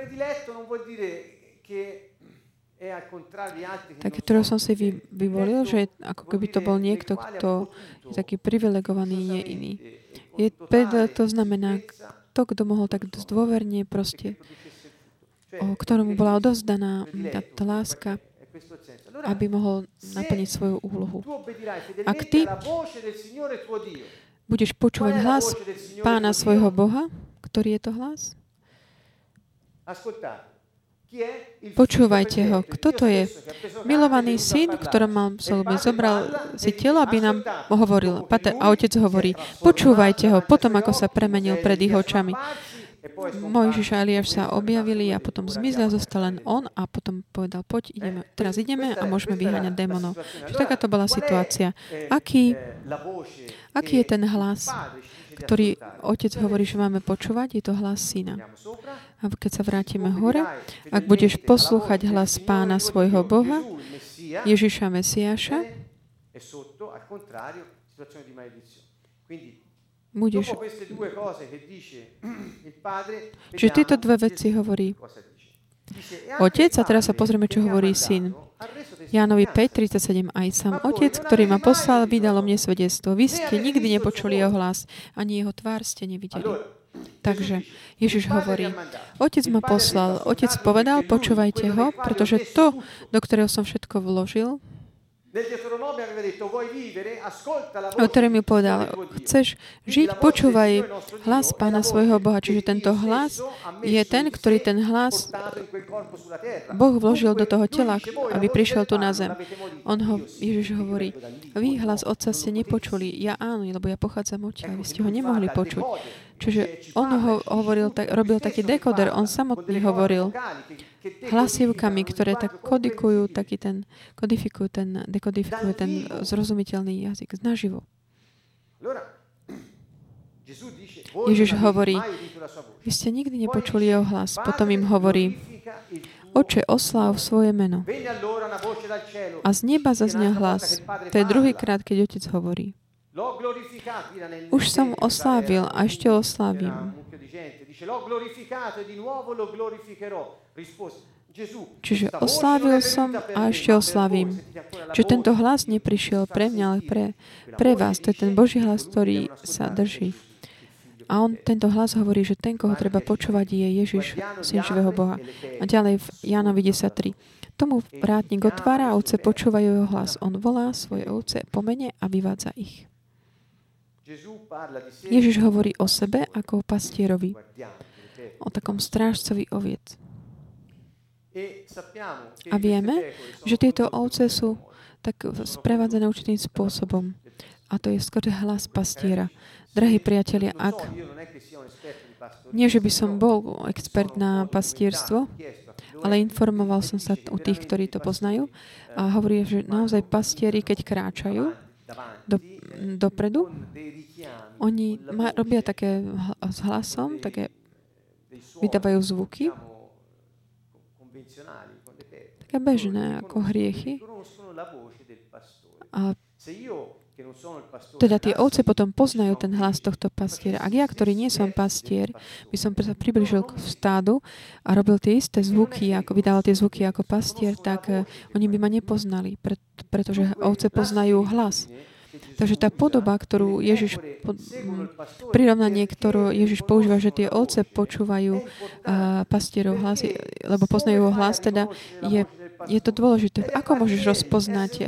tak ktorého som si vyvolil, že ako keby to bol niekto, kto je taký privilegovaný, nie iný. To znamená, to, kto mohol tak dôverne proste, o ktorom bola odovzdaná tá láska, aby mohol naplniť svoju úlohu. Ak ty budeš počúvať hlas Pána svojho Boha, ktorý je to hlas? Počúvajte ho. Kto to je? Milovaný syn, ktorom mal zaľúbenie, zobral si telo, aby nám hovoril. A Otec hovorí, počúvajte ho, potom ako sa premenil pred ich očami. Mojžiš a Eliáš sa objavili a potom zmizla, zostal len on a potom povedal, poď, ideme a môžeme vyháňať démonov. Čiže takáto bola situácia. Aký je ten hlas, ktorý Otec hovorí, že máme počúvať? Je to hlas Syna. A keď sa vrátime hore, ak budeš poslúchať hlas Pána svojho Boha, Ježiša Mesiáša, budeš. Čiže tieto dve veci hovorí Otec a teraz sa pozrieme, čo hovorí Syn. Jánovi 5:37, aj sám Otec, ktorý ma poslal, vydalo mne svedectvo. Vy ste nikdy nepočuli jeho hlas, ani jeho tvár ste nevideli. Takže Ježiš hovorí, Otec ma poslal, Otec povedal, počúvajte ho, pretože to, do ktorého som všetko vložil, o ktorom mi povedal, chceš žiť, počúvaj hlas Pána svojho Boha. Čiže tento hlas je ten, ktorý ten hlas Boh vložil do toho tela, aby prišiel tu na zem. Ježiš hovorí, vy hlas Otca ste nepočuli, ja áno, lebo ja pochádzam odtiaľ, vy ste ho nemohli počuť. Čiže on robil taký dekoder, on samotný hovoril hlasivkami, ktoré tak kodifikujú ten zrozumiteľný jazyk naživo. Ježiš hovorí, vy ste nikdy nepočuli jeho hlas. Potom im hovorí, Oče, osláv svoje meno. A z neba zaznel hlas. To je druhýkrát, keď Otec hovorí. Už som oslávil a ešte oslávim. Čiže oslávil som a ešte oslávim. Čiže tento hlas neprišiel pre mňa, ale pre vás. To je ten Boží hlas, ktorý sa drží. A on tento hlas hovorí, že ten, koho treba počúvať, je Ježiš, Syn živého Boha. A ďalej v Jánovi 10:3. Tomu vrátnik otvára a ovce počúvajú jeho hlas. On volá svoje ovce po mene a vyvádza ich. Ježiš hovorí o sebe ako o pastierovi. o takom strážcovi oviec. A vieme, že tieto ovce sú tak sprevádzané určitým spôsobom. A to je skôr hlas pastiera. Drahí priatelia, ak nie, že by som bol expert na pastierstvo, ale informoval som sa u tých, ktorí to poznajú, a hovorí, že naozaj pastieri, keď kráčajú dopredu, oni robia také s hlasom, také vydávajú zvuky, také bežné ako hriechy. A teda tie ovce potom poznajú ten hlas tohto pastiera. Ak ja, ktorý nie som pastier, by som sa približil k stádu a robil tie isté zvuky, ako vydával tie zvuky ako pastier, tak oni by ma nepoznali, pretože ovce poznajú hlas. Takže tá podoba, ktorú Ježiš prirovnanie, ktorú Ježiš používa, že tie ovce počúvajú pastierov hlas, lebo poznajú ho hlas, teda je to dôležité. Ako môžeš rozpoznať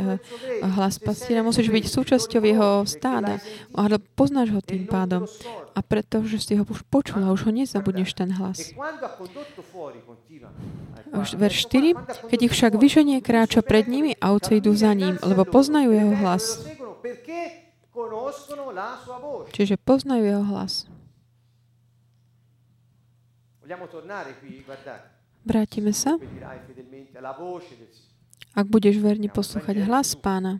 hlas pastiera? Musíš byť súčasťou jeho stáda, ale poznáš ho tým pádom. A pretože si ho už počula, už ho nezabudneš ten hlas. Verš 4. Keď ich však vyženie, kráča pred nimi a ovce idú za ním, lebo poznajú jeho hlas. Čiže poznajú jeho hlas. Vrátime sa. Ak budeš verne poslúchať hlas Pána.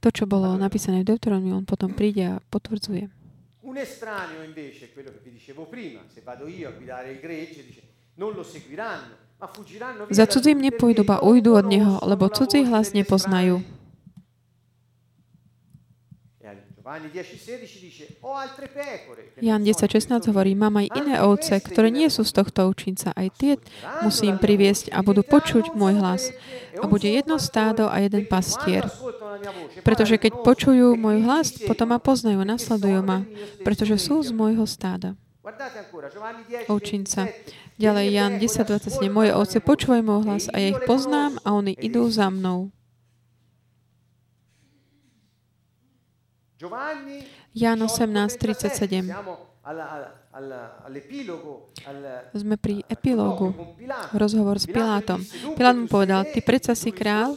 To, čo bolo napísané v Deuteroniu, on potom príde a potvrdzuje. Za cudzím nepôjdu, ba ujdu od neho, lebo cudzí hlas nepoznajú. Ján 10.16 hovorí, mám aj iné ovce, ktoré nie sú z tohto ovčinca. Aj tie musím priviesť a budú počuť môj hlas. A bude jedno stádo a jeden pastier. Pretože keď počujú môj hlas, potom ma poznajú, nasledujú ma, pretože sú z môjho stáda. Ovčinca. Ďalej Ján 10.27. Moje ovce počúvajú môj hlas a ja ich poznám a oni idú za mnou. Ján 18.37. Sme pri epilógu. Rozhovor s Pilátom. Pilát mu povedal, ty predsa si král?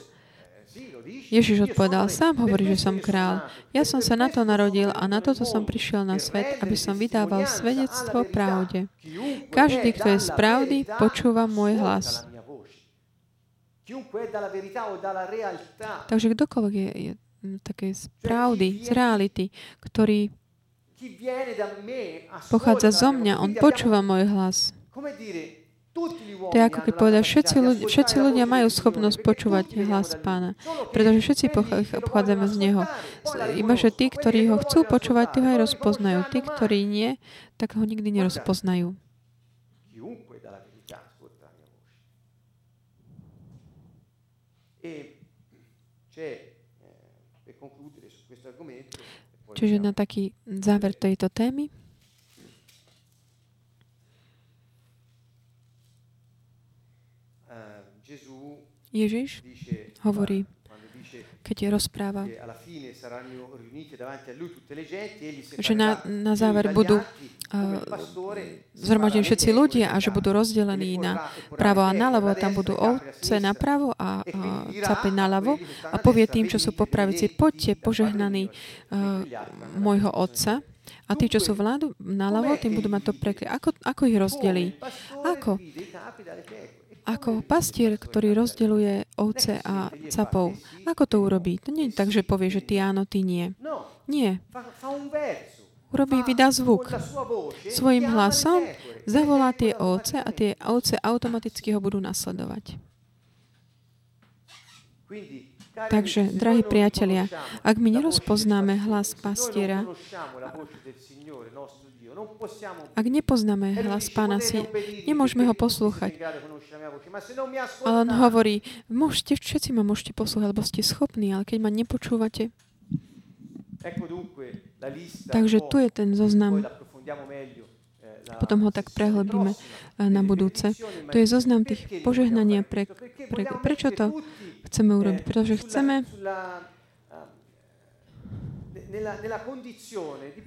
Ježiš odpovedal, sám hovorí, že som král. Ja som sa na to narodil a na toto som prišiel na svet, aby som vydával svedectvo pravde. Každý, kto je z pravdy, počúva môj hlas. Takže kdokoľvek je také z pravdy, z reality, ktorý pochádza zo mňa, on počúva môj hlas. To je ako keď povedal, všetci ľudia majú schopnosť počúvať hlas Pána, pretože všetci pochádzame z Neho. Ibaže tí, ktorí ho chcú počúvať, tí ho aj rozpoznajú. Tí, ktorí nie, tak ho nikdy nerozpoznajú. Čiže na taký záver tejto témy. Ježiš hovorí, keď rozpráva, že na záver budú zhromaždení všetci ľudia a že budú rozdelení na pravo a naľavo, tam budú ovce na pravo a capy naľavo a povie tým, čo sú po pravici, poďte požehnaní môjho otca. A tí, čo sú vládu naľavo, tým budú mať to prekryté. Ako ich rozdelí? Ako pastier, ktorý rozdeľuje ovce a capov. Ako to urobí? To nie je tak, že povie, že ty áno, ty nie. Nie. Vydá zvuk. Svojím hlasom zavolá tie ovce a tie ovce automaticky ho budú nasledovať. Takže, drahí priatelia, ak my nerozpoznáme hlas pastiera, ak nepoznáme hlas Pána, nemôžeme ho poslúchať. Ale on hovorí, všetci ma môžete poslúchať, lebo ste schopní, ale keď ma nepočúvate. Takže tu je ten zoznam. Potom ho tak prehlbíme na budúce. To je zoznam tých požehnania. Prečo to chceme urobiť? Pretože chceme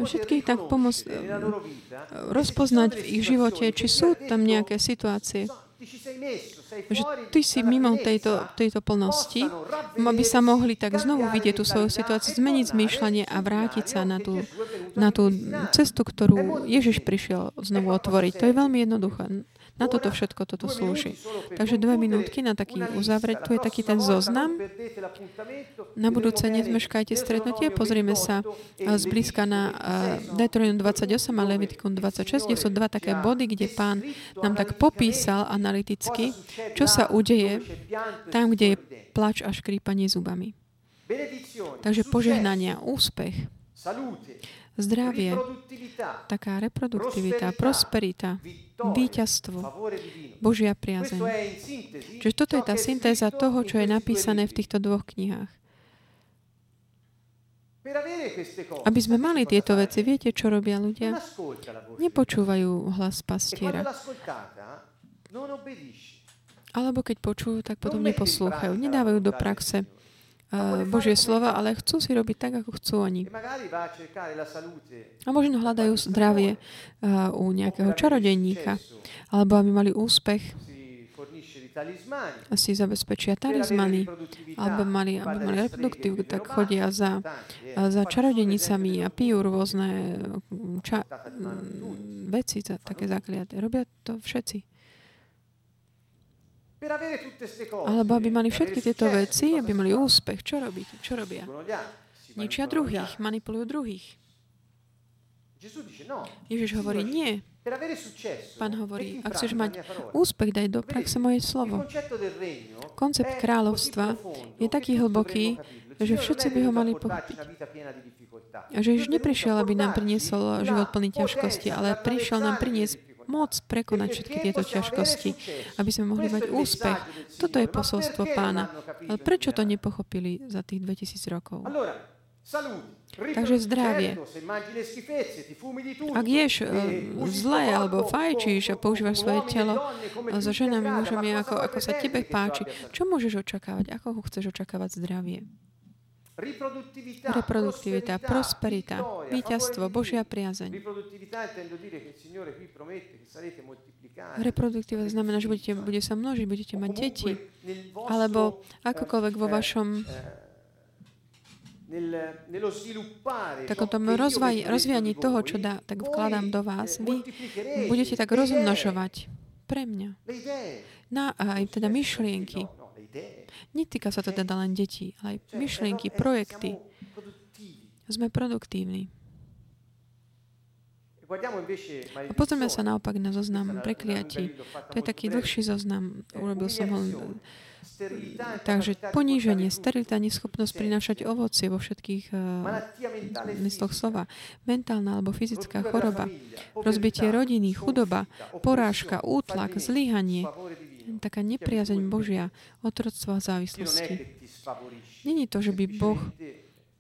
všetkých tak pomôcť rozpoznať v ich živote, či sú tam nejaké situácie, že ty si mimo tejto plnosti, aby sa mohli tak znovu vidieť tú svoju situáciu, zmeniť zmýšľanie a vrátiť sa na tú cestu, ktorú Ježiš prišiel znovu otvoriť. To je veľmi jednoduché. Na toto všetko toto slúži. Takže 2 minútky na taký uzavrieť. Tu je taký ten zoznam. Na budúce nezmeškajte stretnutie. Pozrime sa zblízka na Deuteronium 28 a Levitikum 26, kde sú 2 také body, kde Pán nám tak popísal analyticky, čo sa udeje tam, kde je plač a škrípanie zubami. Takže požehnania, úspech, zdravie, taká reproduktivita, prosperita, víťazstvo, Božia priazeň. Čiže toto je tá syntéza toho, čo je napísané v týchto 2 knihách. Aby sme mali tieto veci, viete, čo robia ľudia? Nepočúvajú hlas pastiera. Alebo keď počujú, tak potom neposlúchajú. Nedávajú do praxe Božie slova, ale chcú si robiť tak, ako chcú oni. A možno hľadajú zdravie u nejakého čarodejníka, alebo aby mali úspech a si zabezpečia talizmany, alebo mali reproduktívu, tak chodia za čarodejnicami a pijú rôzne veci, také zakliaté. Robia to všetci. Alebo aby mali všetky tieto veci, aby mali úspech. Čo robia? Ničia druhých, manipulujú druhých. Ježiš hovorí, nie. Pán hovorí, ak chceš mať úspech, daj do praxe moje slovo. Koncept kráľovstva je taký hlboký, že všetci by ho mali pochopiť. A že Ježiš neprišiel, aby nám priniesol život plný ťažkosti, ale prišiel nám priniesť moc prekonať všetky tieto ťažkosti, aby sme mohli mať úspech. Toto je posolstvo Pána. Ale prečo to nepochopili za tých 2000 rokov? Takže zdravie. Ak ješ zle alebo fajčíš a používaš svoje telo so ženami, mužami, ako sa tebe páči, čo môžeš očakávať? Ako chceš očakávať zdravie? Reproduktivita, prosperita, víťazstvo, Božia priazeň. Reproduktivita znamená, že bude sa množiť, budete mať deti, alebo akokoľvek vo vašom takom rozvíjaní toho, čo tak vkladám do vás, vy budete tak rozmnožovať pre mňa. Aj teda myšlienky. Netýka sa to teda len detí, ale aj myšlienky, projekty. Sme produktívni. A pozrieme sa naopak na zoznam prekliatí. To je taký dlhší zoznam. Urobil som ho. Takže poníženie, sterilita, neschopnosť prinášať ovocie vo všetkých mysloch slova. Mentálna alebo fyzická choroba. Rozbitie rodiny, chudoba, porážka, útlak, zlyhanie. Taká nepriazeň Božia, otroctvo a závislosti. Není to, že by Boh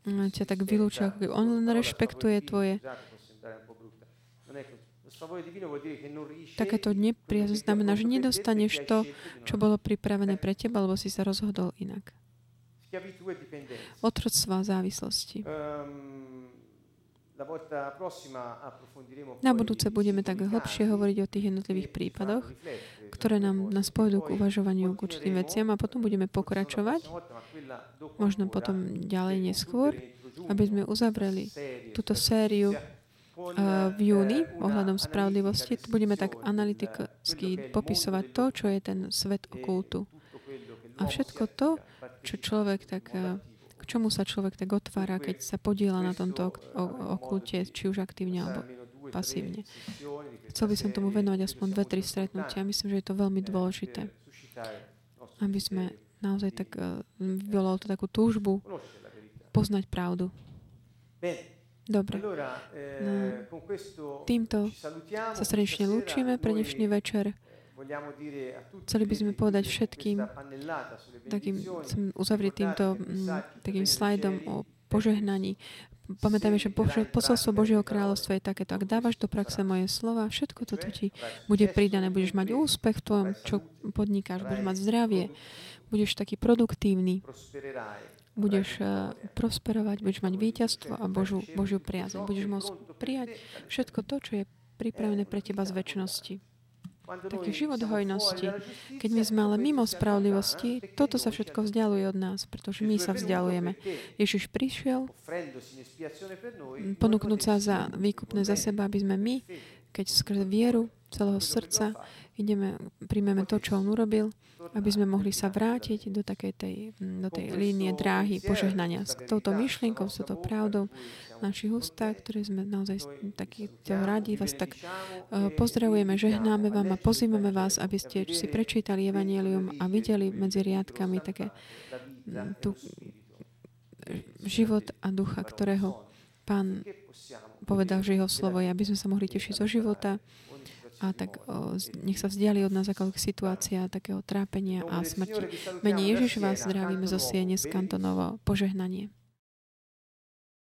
ťa tak vylúčil, on len rešpektuje tvoje. Takéto nepriazeň znamená, že nedostaneš to, čo bolo pripravené pre teba, lebo si sa rozhodol inak. Otroctvo a závislosti. Na budúce budeme tak hlbšie hovoriť o tých jednotlivých prípadoch, ktoré nás pôjdu k uvažovaniu, k určitým veciam, a potom budeme pokračovať, možno potom ďalej neskôr, aby sme uzavreli túto sériu v júni ohľadom spravodlivosti. Budeme tak analyticky popisovať to, čo je ten svet okultu. A všetko to, čo človek tak... k čomu sa človek tak otvára, keď sa podieľa na tomto okulte, či už aktívne alebo pasívne. Chcel by som tomu venovať aspoň 2-3 stretnutia. Myslím, že je to veľmi dôležité, aby sme naozaj tak vyvolali takú túžbu poznať pravdu. Dobre. Týmto sa srdečne lúčime pre dnešný večer. Chceli by sme povedať všetkým uzavrieť týmto takým slajdom o požehnaní. Pamätajme, že posolstvo Božieho kráľovstva je takéto. Ak dávaš do praxe moje slova, všetko toto ti bude pridané. Budeš mať úspech v tom, čo podnikáš, budeš mať zdravie, budeš taký produktívny budeš prosperovať, budeš mať víťazstvo a Božiu priazeň. Budeš môcť prijať všetko to, čo je pripravené pre teba z večnosti. Taký život hojnosti. Keď my sme ale mimo spravodlivosti, toto sa všetko vzdialuje od nás, pretože my sa vzdialujeme. Ježiš prišiel ponúknuť sa za výkupné za seba, aby sme my, keď skrze vieru celého srdca ideme, príjmeme to, čo on urobil, aby sme mohli sa vrátiť do takej tej línie dráhy požehnania. S touto myšlienkou, s touto pravdou v našich ústach, ktoré sme naozaj takí radi, vás tak pozdravujeme, žehnáme vám a pozývame vás, aby ste si prečítali Evangelium a videli medzi riadkami také tú život a ducha, ktorého Pán povedal, že jeho slovo je, aby sme sa mohli tešiť zo života a tak nech sa vzdiali od nás akákoľvek situácia takého trápenia a smrti. Mene Ježiš vás zdravíme zo Siene z Kantonovo. Požehnanie.